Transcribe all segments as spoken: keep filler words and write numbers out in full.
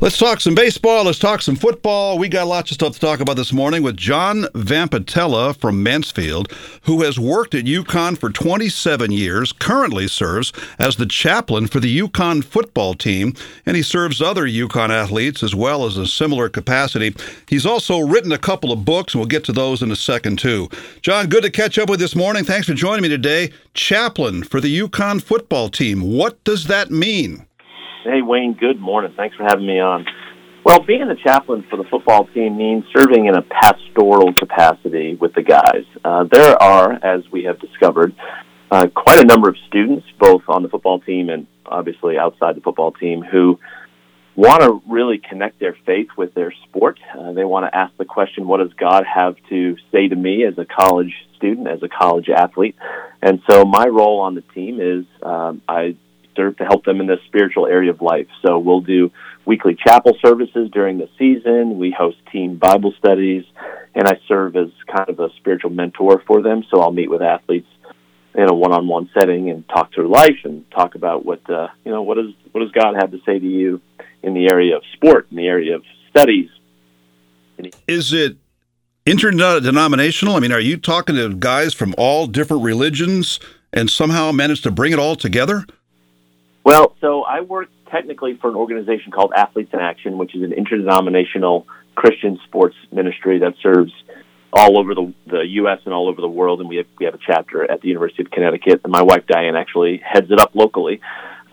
Let's talk some baseball. Let's talk some football. We got lots of stuff to talk about this morning with John Vampatella from Mansfield, who has worked at UConn for twenty-seven years, currently serves as the chaplain for the UConn football team, and he serves other UConn athletes as well as a similar capacity. He's also written a couple of books, and we'll get to those in a second, too. John, good to catch up with this morning. Thanks for joining me today. Chaplain for the UConn football team. What does that mean? Hey, Wayne, good morning. Thanks for having me on. Well, being the chaplain for the football team means serving in a pastoral capacity with the guys. Uh, there are, as we have discovered, uh, quite a number of students, both on the football team and obviously outside the football team, who want to really connect their faith with their sport. Uh, they want to ask the question, what does God have to say to me as a college student, as a college athlete? And so my role on the team is um, I to help them in this spiritual area of life. So we'll do weekly chapel services during the season. We host team Bible studies, and I serve as kind of a spiritual mentor for them. So I'll meet with athletes in a one-on-one setting and talk through life and talk about what, uh, you know, what, is, what does God have to say to you in the area of sport, in the area of studies. Is it interdenominational? I mean, are you talking to guys from all different religions and somehow manage to bring it all together? Well, so I work technically for an organization called Athletes in Action, which is an interdenominational Christian sports ministry that serves all over the, the U S and all over the world, and we have, we have a chapter at the University of Connecticut, and my wife, Diane, actually heads it up locally,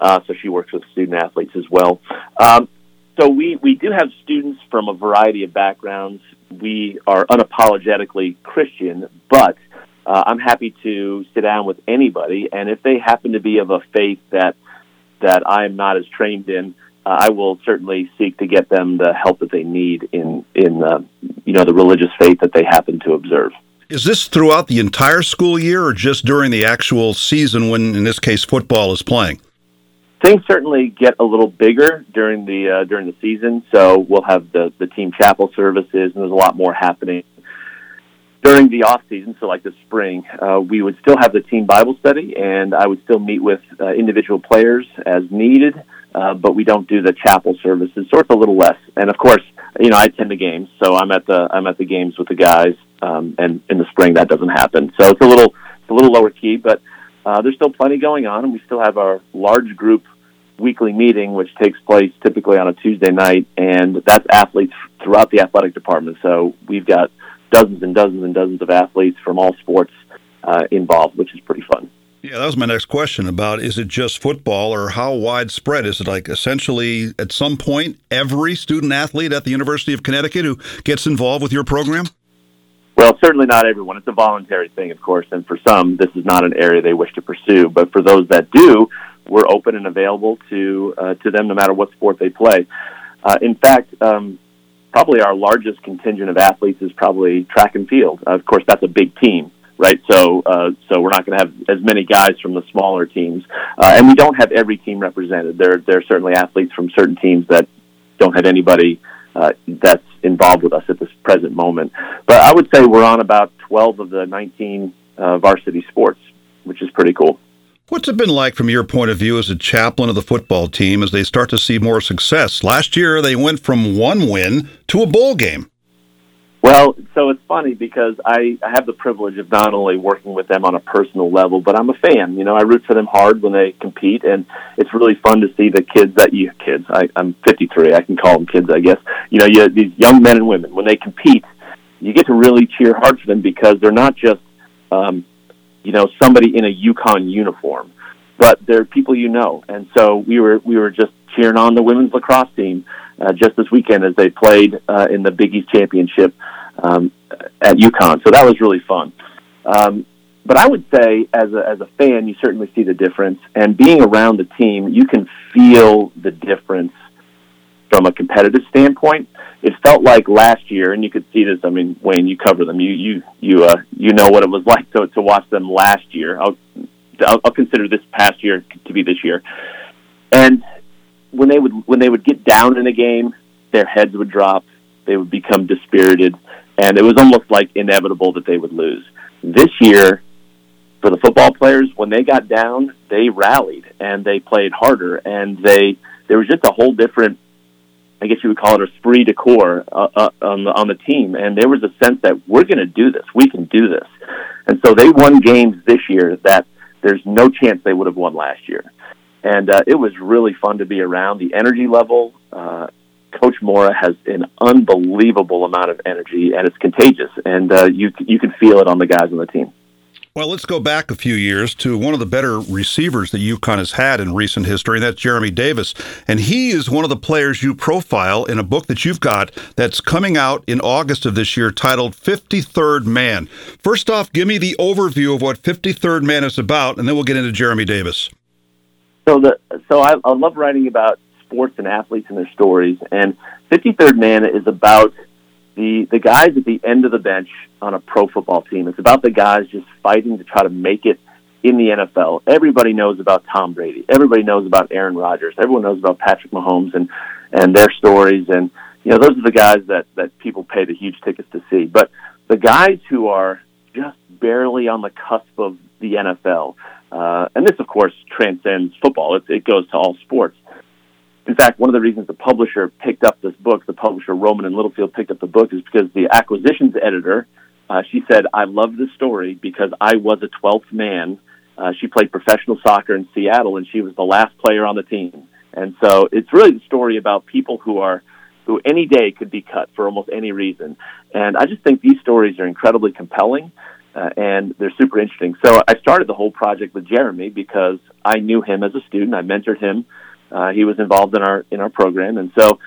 uh, so she works with student-athletes as well. Um, so we, we do have students from a variety of backgrounds. We are unapologetically Christian, but uh, I'm happy to sit down with anybody, and if they happen to be of a faith that that I'm not as trained in, uh, I will certainly seek to get them the help that they need in, in uh, you know, the religious faith that they happen to observe. Is this throughout the entire school year or just during the actual season when, in this case, football is playing? Things certainly get a little bigger during the uh, during the season, so we'll have the, the team chapel services, and there's a lot more happening during the off-season, so like this spring, uh, we would still have the team Bible study, and I would still meet with uh, individual players as needed, uh, but we don't do the chapel services, so it's a little less. And, of course, you know, I attend the games, so I'm at the I'm at the games with the guys, um, and in the spring that doesn't happen. So it's a little, it's a little lower key, but uh, there's still plenty going on, and we still have our large group weekly meeting, which takes place typically on a Tuesday night, and that's athletes throughout the athletic department, so we've got dozens and dozens and dozens of athletes from all sports uh, involved, which is pretty fun. Yeah, that was my next question about, is it just football or how widespread? Is it like essentially at some point every student athlete at the University of Connecticut who gets involved with your program? Well, certainly not everyone. It's a voluntary thing, of course, and for some, this is not an area they wish to pursue. But for those that do, we're open and available to, uh, to them no matter what sport they play. Uh, in fact, um, probably our largest contingent of athletes is probably track and field. Uh, of course, that's a big team, right? So uh, so we're not going to have as many guys from the smaller teams. Uh, and we don't have every team represented. There, there are certainly athletes from certain teams that don't have anybody uh, that's involved with us at this present moment. But I would say we're on about twelve of the nineteen uh, varsity sports, which is pretty cool. What's it been like from your point of view as a chaplain of the football team as they start to see more success? Last year, they went from one win to a bowl game. Well, so it's funny because I, I have the privilege of not only working with them on a personal level, but I'm a fan. You know, I root for them hard when they compete, and it's really fun to see the kids that you kids. I, I'm fifty-three. I can call them kids, I guess. You know, you, these young men and women, when they compete, you get to really cheer hard for them because they're not just um, – you know, somebody in a UConn uniform, but they're people you know. And so we were we were just cheering on the women's lacrosse team uh, just this weekend as they played uh, in the Big East Championship um, at UConn. So that was really fun. Um, but I would say as a, as a fan, you certainly see the difference. And being around the team, you can feel the difference from a competitive standpoint. It felt like last year, and you could see this. I mean, Wayne, you cover them. You you you uh, you know what it was like to to watch them last year. I'll, I'll I'll consider this past year to be this year. And when they would when they would get down in a game, their heads would drop. They would become dispirited, and it was almost like inevitable that they would lose. This year, for the football players, when they got down, they rallied and they played harder, and they there was just a whole different I guess you would call it, esprit de corps uh, uh, on, the, on the team. And there was a sense that we're going to do this. We can do this. And so they won games this year that there's no chance they would have won last year. And uh, it was really fun to be around. The energy level, uh, Coach Mora has an unbelievable amount of energy, and it's contagious. And uh, you you can feel it on the guys on the team. Well, let's go back a few years to one of the better receivers that UConn has had in recent history, and that's Jeremy Davis. And he is one of the players you profile in a book that you've got that's coming out in August of this year titled fifty-third man. First off, give me the overview of what fifty-third man is about, and then we'll get into Jeremy Davis. So the so I, I love writing about sports and athletes and their stories, and fifty-third man is about The the guys at the end of the bench on a pro football team. It's about the guys just fighting to try to make it in the N F L. Everybody knows about Tom Brady. Everybody knows about Aaron Rodgers. Everyone knows about Patrick Mahomes and, and their stories. And, you know, those are the guys that, that people pay the huge tickets to see. But the guys who are just barely on the cusp of the N F L, uh, and this, of course, transcends football. It, it goes to all sports. In fact, one of the reasons the publisher picked up this book, the publisher Rowman and Littlefield picked up the book, is because the acquisitions editor, uh, she said, I love this story because I was a twelfth man. Uh, she played professional soccer in Seattle, and she was the last player on the team. And so it's really the story about people who are, who any day could be cut for almost any reason. And I just think these stories are incredibly compelling, uh, and they're super interesting. So I started the whole project with Jeremy because I knew him as a student. I mentored him. Uh, he was involved in our in our program, and so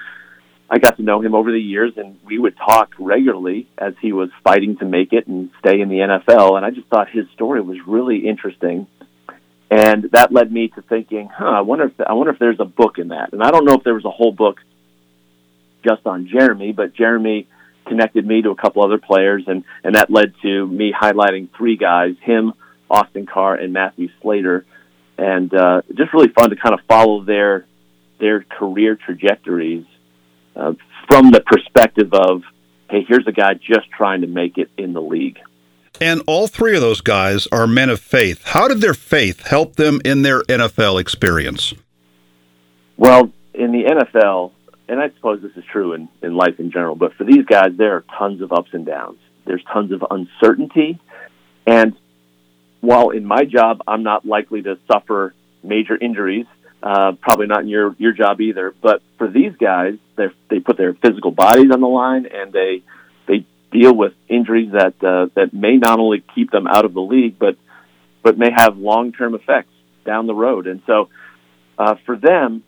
I got to know him over the years, and we would talk regularly as he was fighting to make it and stay in the N F L, and I just thought his story was really interesting, and that led me to thinking, huh, I wonder if the, I wonder if there's a book in that. And I don't know if there was a whole book just on Jeremy, but Jeremy connected me to a couple other players, and, and that led to me highlighting three guys, him, Austin Carr, and Matthew Slater. And uh, just really fun to kind of follow their their career trajectories uh, from the perspective of, hey, here's a guy just trying to make it in the league. And all three of those guys are men of faith. How did their faith help them in their N F L experience? Well, in the N F L, and I suppose this is true in, in life in general, but for these guys, there are tons of ups and downs. There's tons of uncertainty, and while in my job I'm not likely to suffer major injuries, uh, probably not in your, your job either, but for these guys, they put their physical bodies on the line, and they they deal with injuries that uh, that may not only keep them out of the league, but but may have long-term effects down the road. And so uh, for them,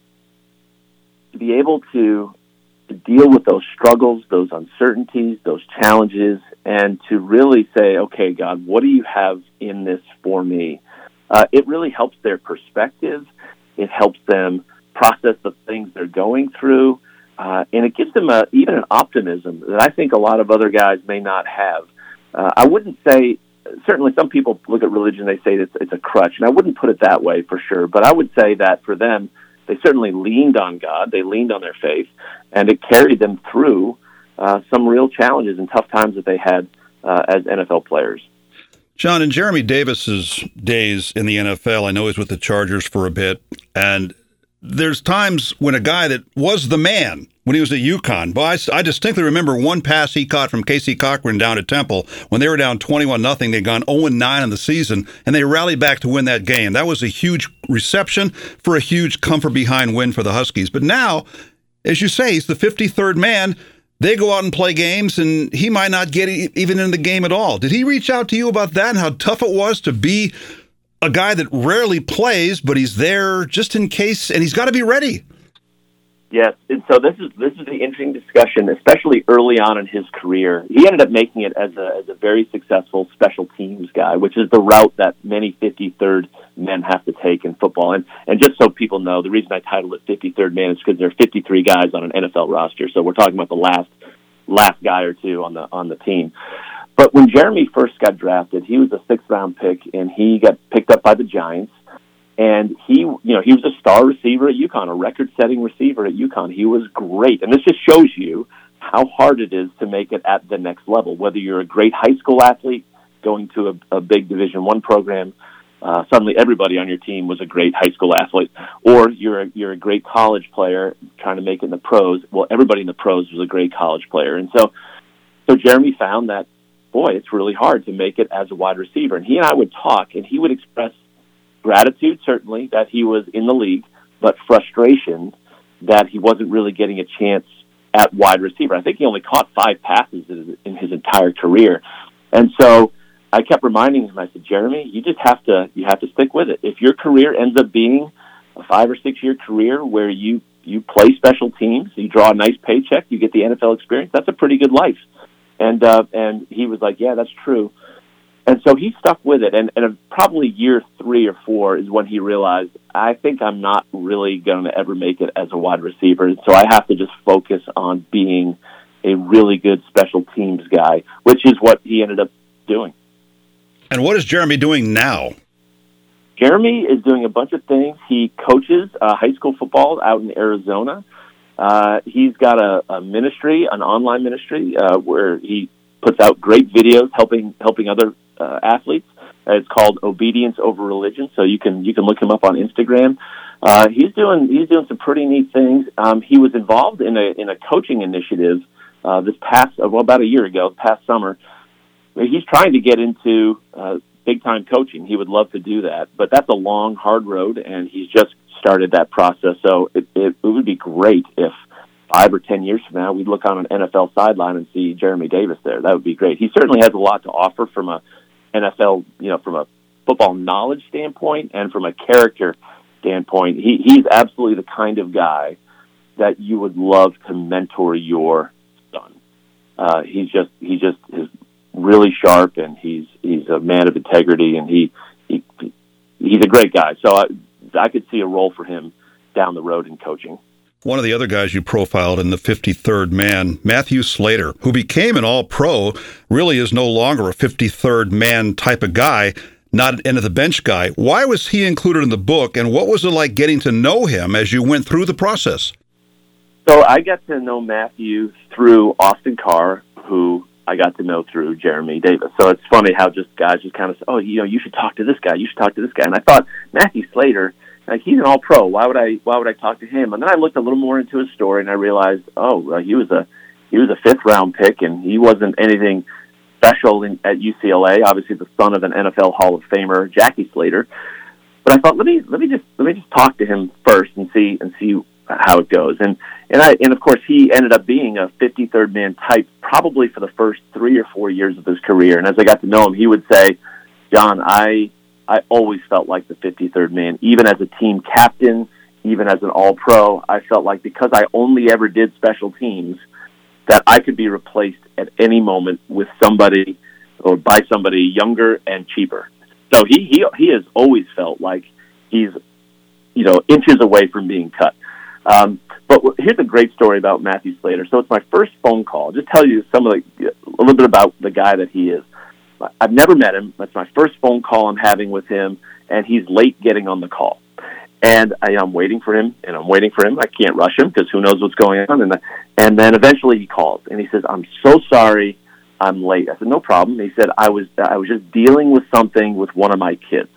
to be able to, to deal with those struggles, those uncertainties, those challenges, and to really say, okay, God, what do you have in this for me? Uh, it really helps their perspective. It helps them process the things they're going through. Uh, and it gives them a, even an optimism that I think a lot of other guys may not have. Uh, I wouldn't say, certainly some people look at religion, they say it's, it's a crutch, and I wouldn't put it that way for sure. But I would say that for them, they certainly leaned on God. They leaned on their faith, and it carried them through Uh, some real challenges and tough times that they had uh, as N F L players. John, in Jeremy Davis's days in the N F L, I know he's with the Chargers for a bit, and there's times when a guy that was the man when he was at UConn, but I, I distinctly remember one pass he caught from Casey Cochran down at Temple when they were down twenty-one nothing. They'd gone oh and nine in the season, and they rallied back to win that game. That was a huge reception for a huge comfort-behind win for the Huskies. But now, as you say, he's the fifty-third man. They go out and play games, and he might not get even in the game at all. Did he reach out to you about that and how tough it was to be a guy that rarely plays, but he's there just in case, and he's got to be ready? Yes, and so this is this is the interesting discussion, especially early on in his career. He ended up making it as a, as a very successful special teams guy, which is the route that many fifty-third men have to take in football. And and just so people know, the reason I titled it fifty-third man is because there are fifty-three guys on an N F L roster, so we're talking about the last last guy or two on the on the team. But when Jeremy first got drafted, he was a sixth round pick, and he got picked up by the Giants. And he, you know, he was a star receiver at UConn, a record-setting receiver at UConn. He was great. And this just shows you how hard it is to make it at the next level, whether you're a great high school athlete going to a, a big Division One program uh, suddenly everybody on your team was a great high school athlete, or you're a, you're a great college player trying to make it in the pros. Well, everybody in the pros was a great college player. And so, so Jeremy found that, boy, it's really hard to make it as a wide receiver. And he and I would talk, and he would express gratitude, certainly, that he was in the league, but frustration that he wasn't really getting a chance at wide receiver. I think he only caught five passes in his entire career. And so I kept reminding him, I said, Jeremy, you just have to, you have to stick with it. If your career ends up being a five or six year career where you, you play special teams, you draw a nice paycheck, you get the N F L experience, that's a pretty good life. And, uh, and he was like, yeah, that's true. And so he stuck with it. And, and probably year three or four is when he realized, I think I'm not really going to ever make it as a wide receiver. So I have to just focus on being a really good special teams guy, which is what he ended up doing. And what is Jeremy doing now? Jeremy is doing a bunch of things. He coaches uh, high school football out in Arizona. Uh, he's got a, a ministry, an online ministry, uh, where he puts out great videos helping helping other uh, athletes. Uh, it's called Obedience Over Religion, so you can you can look him up on Instagram. Uh, he's doing he's doing some pretty neat things. Um, he was involved in a in a coaching initiative uh, this past well about a year ago, past summer. He's trying to get into uh, big time coaching. He would love to do that, but that's a long, hard road, and he's just started that process. So it, it, it would be great if five or ten years from now we'd look on an N F L sideline and see Jeremy Davis there. That would be great. He certainly has a lot to offer from a N F L, you know, from a football knowledge standpoint and from a character standpoint. He, he's absolutely the kind of guy that you would love to mentor your son. Uh, he's just he just is really sharp, and he's he's a man of integrity, and he, he he's a great guy. So I. I could see a role for him down the road in coaching. One of the other guys you profiled in the fifty-third Man, Matthew Slater, who became an all-pro, really is no longer a fifty-third man type of guy, not an end-of-the-bench guy. Why was he included in the book, and what was it like getting to know him as you went through the process? So I got to know Matthew through Austin Carr, who I got to know through Jeremy Davis. So it's funny how just guys just kind of say, oh, you know, you should talk to this guy. You should talk to this guy. And I thought, Matthew Slater, like, he's an all-pro. Why would I Why would I talk to him? And then I looked a little more into his story, and I realized, oh, uh, he was a he was a fifth-round pick, and he wasn't anything special in, at U C L A. Obviously, the son of an N F L Hall of Famer, Jackie Slater. But I thought, let me let me just let me just talk to him first and see and see how it goes. And and I and of course, he ended up being a fifty-third man type, probably for the first three or four years of his career. And as I got to know him, he would say, John, I. I always felt like the fifty-third man, even as a team captain, even as an all-pro. I felt like because I only ever did special teams, that I could be replaced at any moment with somebody or by somebody younger and cheaper. So he he he has always felt like he's, you know, inches away from being cut. Um, but here's a great story about Matthew Slater. So it's my first phone call. I'll just tell you some of the, a little bit about the guy that he is. I've never met him. That's my first phone call I'm having with him, and he's late getting on the call. And I, I'm waiting for him, and I'm waiting for him. I can't rush him because who knows what's going on. And, I, and then eventually he calls, and he says, I'm so sorry I'm late. I said, no problem. And he said, I was I was just dealing with something with one of my kids.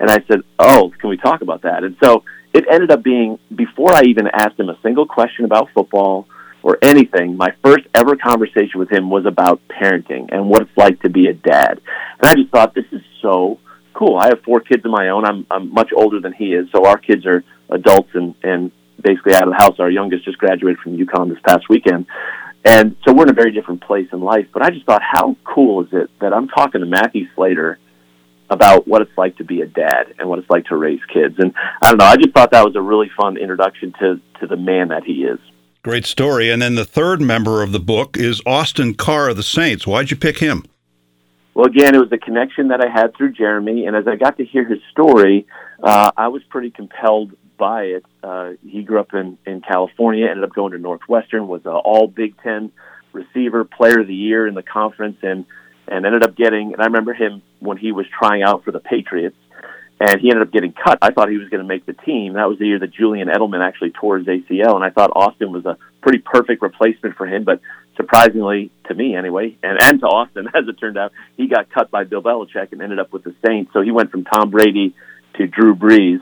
And I said, oh, can we talk about that? And so it ended up being, before I even asked him a single question about football or anything, my first ever conversation with him was about parenting and what it's like to be a dad. And I just thought, this is so cool. I have four kids of my own. I'm I'm much older than he is, so our kids are adults and, and basically out of the house. Our youngest just graduated from UConn this past weekend. And so we're in a very different place in life. But I just thought, how cool is it that I'm talking to Matthew Slater about what it's like to be a dad and what it's like to raise kids. And I don't know, I just thought that was a really fun introduction to, to the man that he is. Great story. And then the third member of the book is Austin Carr of the Saints. Why'd you pick him? Well, again, it was a connection that I had through Jeremy, and as I got to hear his story, uh, I was pretty compelled by it. Uh, he grew up in, in California, ended up going to Northwestern, was an all-Big Ten receiver, player of the year in the conference, and, and ended up getting, and I remember him when he was trying out for the Patriots, and he ended up getting cut. I thought he was going to make the team. That was the year that Julian Edelman actually tore his A C L, and I thought Austin was a pretty perfect replacement for him, but surprisingly, to me anyway, and, and to Austin, as it turned out, he got cut by Bill Belichick and ended up with the Saints, so he went from Tom Brady to Drew Brees.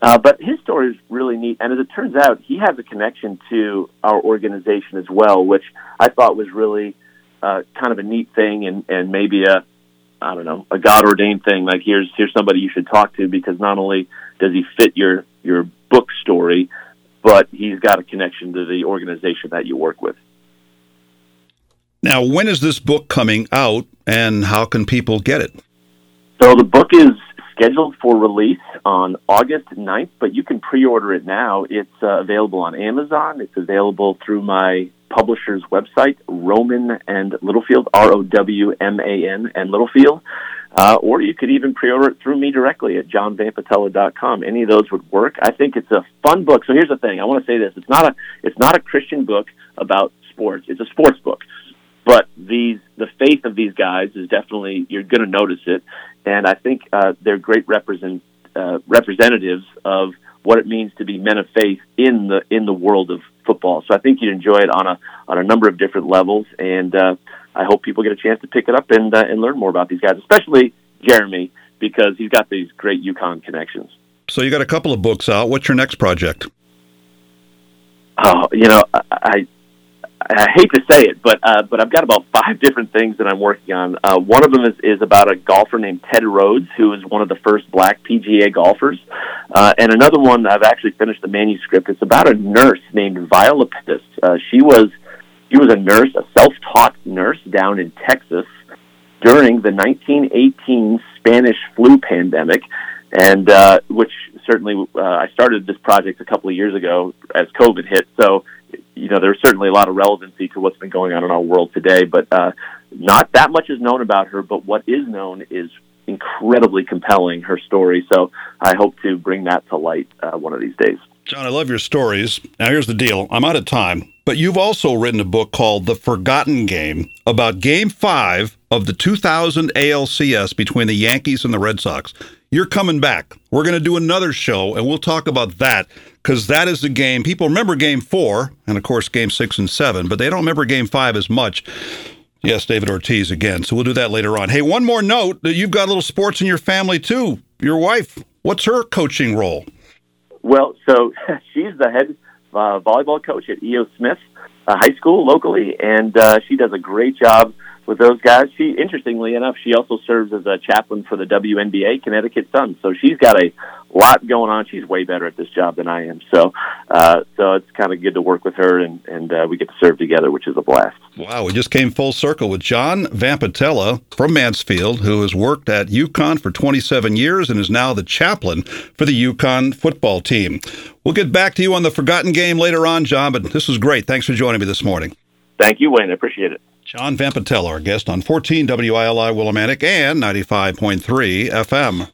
Uh, but his story is really neat, and as it turns out, he has a connection to our organization as well, which I thought was really uh, kind of a neat thing and, and maybe a, I don't know, a God-ordained thing. Like, here's here's somebody you should talk to because not only does he fit your, your book story, but he's got a connection to the organization that you work with. Now, when is this book coming out, and how can people get it? So the book is scheduled for release on August ninth, but you can pre-order it now. It's uh, available on Amazon. It's available through my publisher's website, Rowman and Littlefield, R O W M A N and Littlefield. Uh, or you could even pre-order it through me directly at john vampatella dot com. Any of those would work. I think it's a fun book. So here's the thing. I want to say this. It's not a, it's not a Christian book about sports. It's a sports book. But these, the faith of these guys is definitely, you're going to notice it. And I think uh, they're great represent, uh, representatives of what it means to be men of faith in the in the world of football. So I think you'd enjoy it on a on a number of different levels. And uh, I hope people get a chance to pick it up and uh, and learn more about these guys, especially Jeremy, because he's got these great UConn connections. So you got a couple of books out. What's your next project? Oh, you know, I... I I hate to say it, but uh, but I've got about five different things that I'm working on. Uh, one of them is, is about a golfer named Ted Rhodes, who is one of the first black P G A golfers. Uh, and another one, I've actually finished the manuscript. It's about a nurse named Viola Pettis. Uh, she was she was a nurse, a self-taught nurse down in Texas during the nineteen eighteen Spanish flu pandemic, and uh, which certainly uh, I started this project a couple of years ago as COVID hit, so you know, there's certainly a lot of relevancy to what's been going on in our world today, but uh, not that much is known about her, but what is known is incredibly compelling, her story. So I hope to bring that to light uh, one of these days. John, I love your stories. Now, here's the deal. I'm out of time, but you've also written a book called The Forgotten Game about Game five of the two thousand A L C S between the Yankees and the Red Sox. You're coming back. We're going to do another show, and we'll talk about that, because that is the game. People remember Game four, and, of course, Game six and seven, but they don't remember Game five as much. Yes, David Ortiz again, so we'll do that later on. Hey, one more note, that you've got a little sports in your family, too. Your wife, what's her coaching role? Well, so she's the head uh, volleyball coach at E O Smith uh, High School locally, and uh, she does a great job with those guys. She, interestingly enough, she also serves as a chaplain for the W N B A Connecticut Suns. So she's got a lot going on. She's way better at this job than I am. So, uh, so it's kind of good to work with her, and and uh, we get to serve together, which is a blast. Wow, we just came full circle with John Vampatella from Mansfield, who has worked at UConn for twenty-seven years and is now the chaplain for the UConn football team. We'll get back to you on The Forgotten Game later on, John. But this was great. Thanks for joining me this morning. Thank you, Wayne. I appreciate it. John Vampatella, our guest on fourteen W I L I Willimantic and ninety-five point three F M.